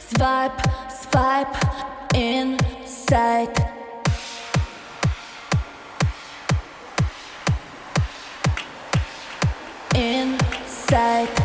Swipe, swipe, inside. Inside.